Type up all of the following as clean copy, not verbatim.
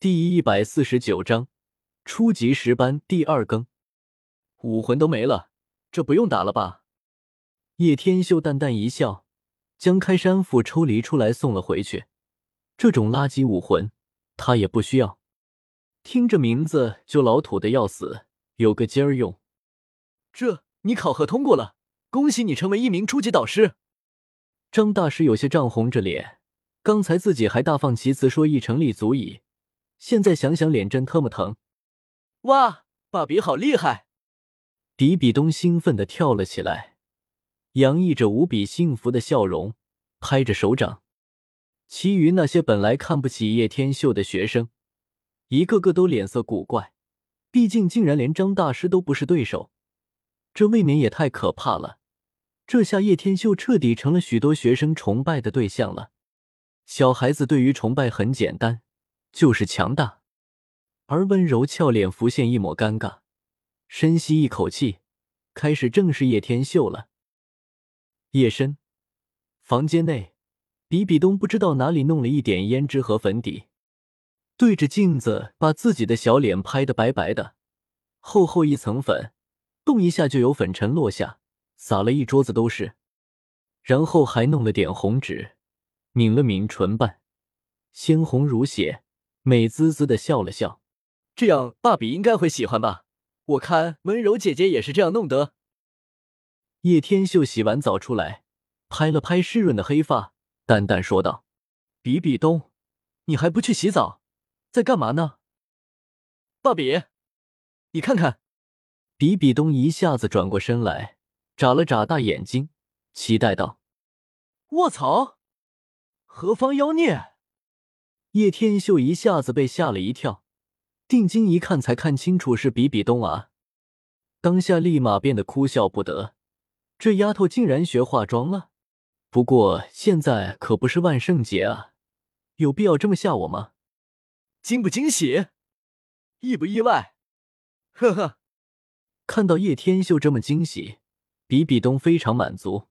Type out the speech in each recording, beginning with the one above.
第149章初级石斑第二更。武魂都没了，这不用打了吧？叶天秀淡淡一笑，将开山斧抽离出来送了回去。这种垃圾武魂他也不需要，听着名字就老土的要死，有个尖儿用。这，你考核通过了，恭喜你成为一名初级导师。张大师有些涨红着脸，刚才自己还大放其词说一成立足矣，现在想想脸真特么疼。哇，爸比好厉害！迪比东兴奋地跳了起来，洋溢着无比幸福的笑容，拍着手掌。其余那些本来看不起叶天秀的学生，一个个都脸色古怪，毕竟竟然连张大师都不是对手，这未免也太可怕了。这下叶天秀彻底成了许多学生崇拜的对象了。小孩子对于崇拜很简单，就是强大。而温柔俏脸浮现一抹尴尬，深吸一口气，开始正视叶天秀了。夜深，房间内比比东不知道哪里弄了一点胭脂和粉底，对着镜子把自己的小脸拍得白白的，厚厚一层粉，动一下就有粉尘落下，洒了一桌子都是。然后还弄了点红纸，抿了抿唇瓣，鲜红如血，美滋滋地笑了笑。这样爸比应该会喜欢吧？我看温柔姐姐也是这样弄得。叶天秀洗完澡出来，拍了拍湿润的黑发，淡淡说道：比比东，你还不去洗澡？在干嘛呢？爸比，你看看。比比东一下子转过身来，眨了眨大眼睛，期待道：卧槽，何方妖孽？叶天秀一下子被吓了一跳，定睛一看才看清楚是比比东啊，当下立马变得哭笑不得，这丫头竟然学化妆了。不过现在可不是万圣节啊，有必要这么吓我吗？惊不惊喜？意不意外？呵呵。看到叶天秀这么惊喜，比比东非常满足。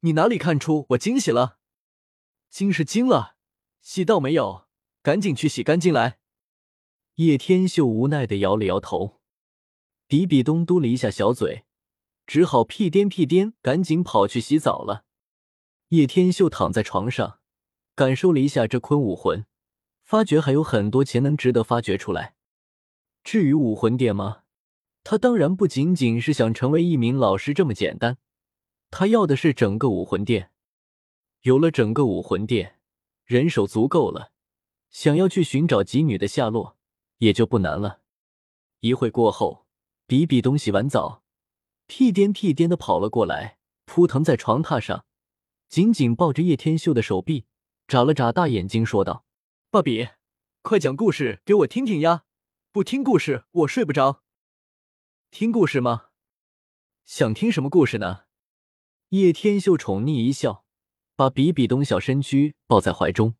你哪里看出我惊喜了？惊是惊了，喜到没有，赶紧去洗干净来。叶天秀无奈地摇了摇头。比比东嘟了一下小嘴，只好屁颠屁颠赶紧跑去洗澡了。叶天秀躺在床上，感受了一下这昆武魂，发觉还有很多潜能值得发掘出来。至于武魂殿吗？他当然不仅仅是想成为一名老师这么简单，他要的是整个武魂殿。有了整个武魂殿，人手足够了，想要去寻找几女的下落也就不难了。一会过后，比比东洗完澡，屁颠屁颠地跑了过来，扑腾在床榻上，紧紧抱着叶天秀的手臂，眨了眨大眼睛说道：爸比，快讲故事给我听听呀，不听故事我睡不着。听故事吗？想听什么故事呢？叶天秀宠溺一笑，把比比东小身躯抱在怀中。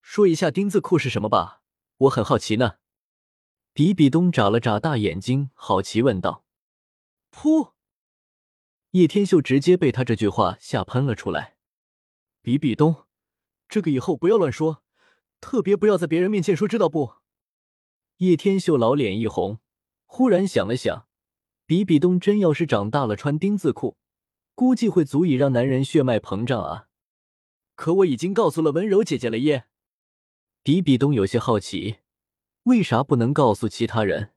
说一下丁字裤是什么吧，我很好奇呢。比比东眨了眨大眼睛，好奇问道。噗！叶天秀直接被他这句话吓喷了出来。比比东，这个以后不要乱说，特别不要在别人面前说，知道不？叶天秀老脸一红，忽然想了想，比比东真要是长大了穿丁字裤，估计会足以让男人血脉膨胀啊。可我已经告诉了温柔姐姐了耶。比比东有些好奇，为啥不能告诉其他人？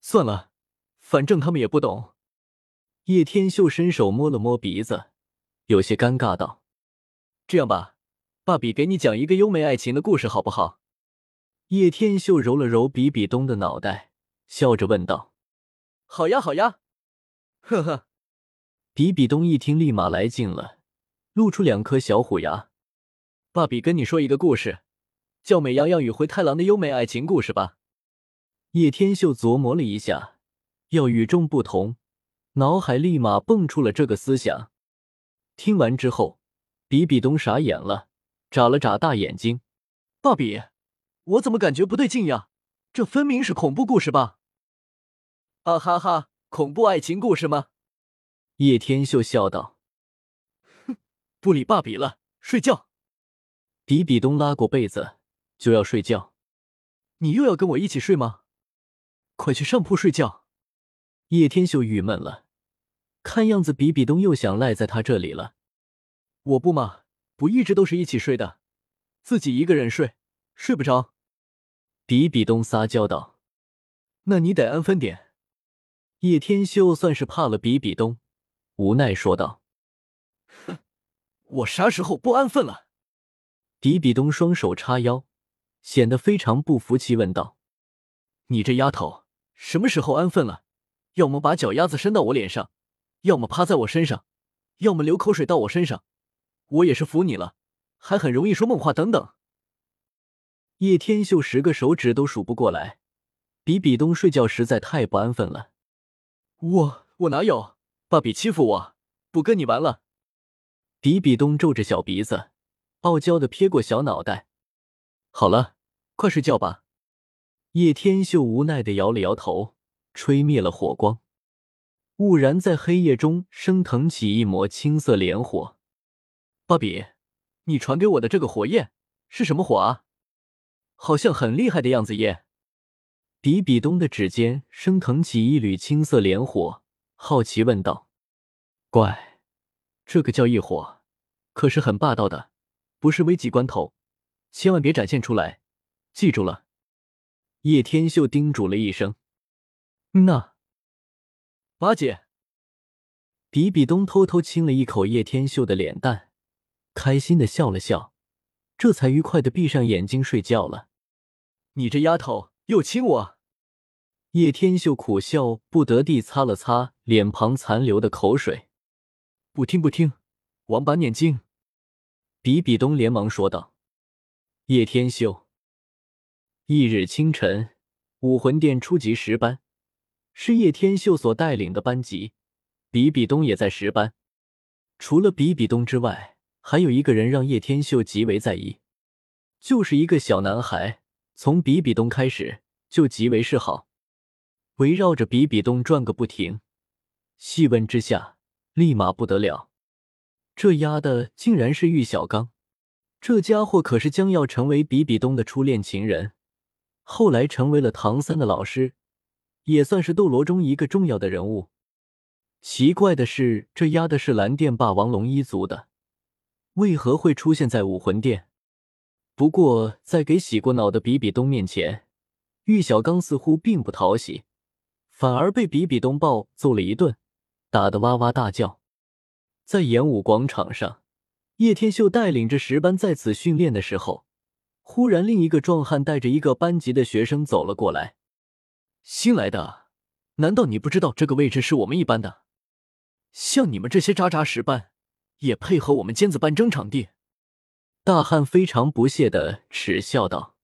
算了，反正他们也不懂。叶天秀伸手摸了摸鼻子，有些尴尬道：这样吧，爸比给你讲一个优美爱情的故事好不好？叶天秀揉了揉比比东的脑袋，笑着问道：好呀好呀。呵呵。比比东一听立马来劲了，露出2颗小虎牙。爸比跟你说一个故事，叫《美羊羊与灰太狼的优美爱情故事》吧。叶天秀琢磨了一下，要与众不同，脑海立马蹦出了这个思想。听完之后，比比东傻眼了，眨了眨大眼睛。爸比，我怎么感觉不对劲呀？这分明是恐怖故事吧？啊哈哈，恐怖爱情故事吗？叶天秀笑道。哼，不理爸比了，睡觉。比比东拉过被子，就要睡觉。你又要跟我一起睡吗？快去上铺睡觉。叶天秀郁闷了，看样子比比东又想赖在他这里了。我不嘛，不一直都是一起睡的，自己一个人睡，睡不着。比比东撒娇道。那你得安分点。叶天秀算是怕了比比东，无奈说道。哼，我啥时候不安分了？比比东双手叉腰，显得非常不服气问道。你这丫头，什么时候安分了？要么把脚丫子伸到我脸上，要么趴在我身上，要么流口水到我身上，我也是服你了，还很容易说梦话等等。叶天秀10个手指都数不过来，比比东睡觉实在太不安分了。我哪有？爸比欺负我，不跟你玩了。比比东皱着小鼻子，傲娇地撇过小脑袋。好了，快睡觉吧。叶天秀无奈地摇了摇头，吹灭了火光。兀然在黑夜中升腾起一抹青色莲火。爸比，你传给我的这个火焰是什么火啊？好像很厉害的样子耶。比比东的指尖升腾起一缕青色莲火，好奇问道。乖，这个叫异火，可是很霸道的，不是危急关头千万别展现出来，记住了。叶天秀叮嘱了一声。那八姐。比比东偷偷亲了一口叶天秀的脸蛋，开心地笑了笑，这才愉快地闭上眼睛睡觉了。你这丫头又亲我。叶天秀苦笑不得地擦了擦脸庞残留的口水。不听不听，王八念经。比比东连忙说道。叶天秀。翌日清晨，武魂殿初级10班，是叶天秀所带领的班级，比比东也在10班。除了比比东之外，还有一个人让叶天秀极为在意，就是一个小男孩，从比比东开始就极为示好，围绕着比比东转个不停，细问之下，立马不得了，这丫的竟然是玉小刚。这家伙可是将要成为比比东的初恋情人，后来成为了唐三的老师，也算是斗罗中一个重要的人物。奇怪的是，这丫的是蓝电霸王龙一族的，为何会出现在武魂殿？不过在给洗过脑的比比东面前，玉小刚似乎并不讨喜，反而被比比东暴揍了一顿，打得哇哇大叫。在演武广场上，叶天秀带领着10班在此训练的时候，忽然另一个壮汉带着一个班级的学生走了过来。新来的，难道你不知道这个位置是我们一班的？像你们这些渣渣10班，也配合我们尖子班争场地？大汉非常不屑地耻笑道。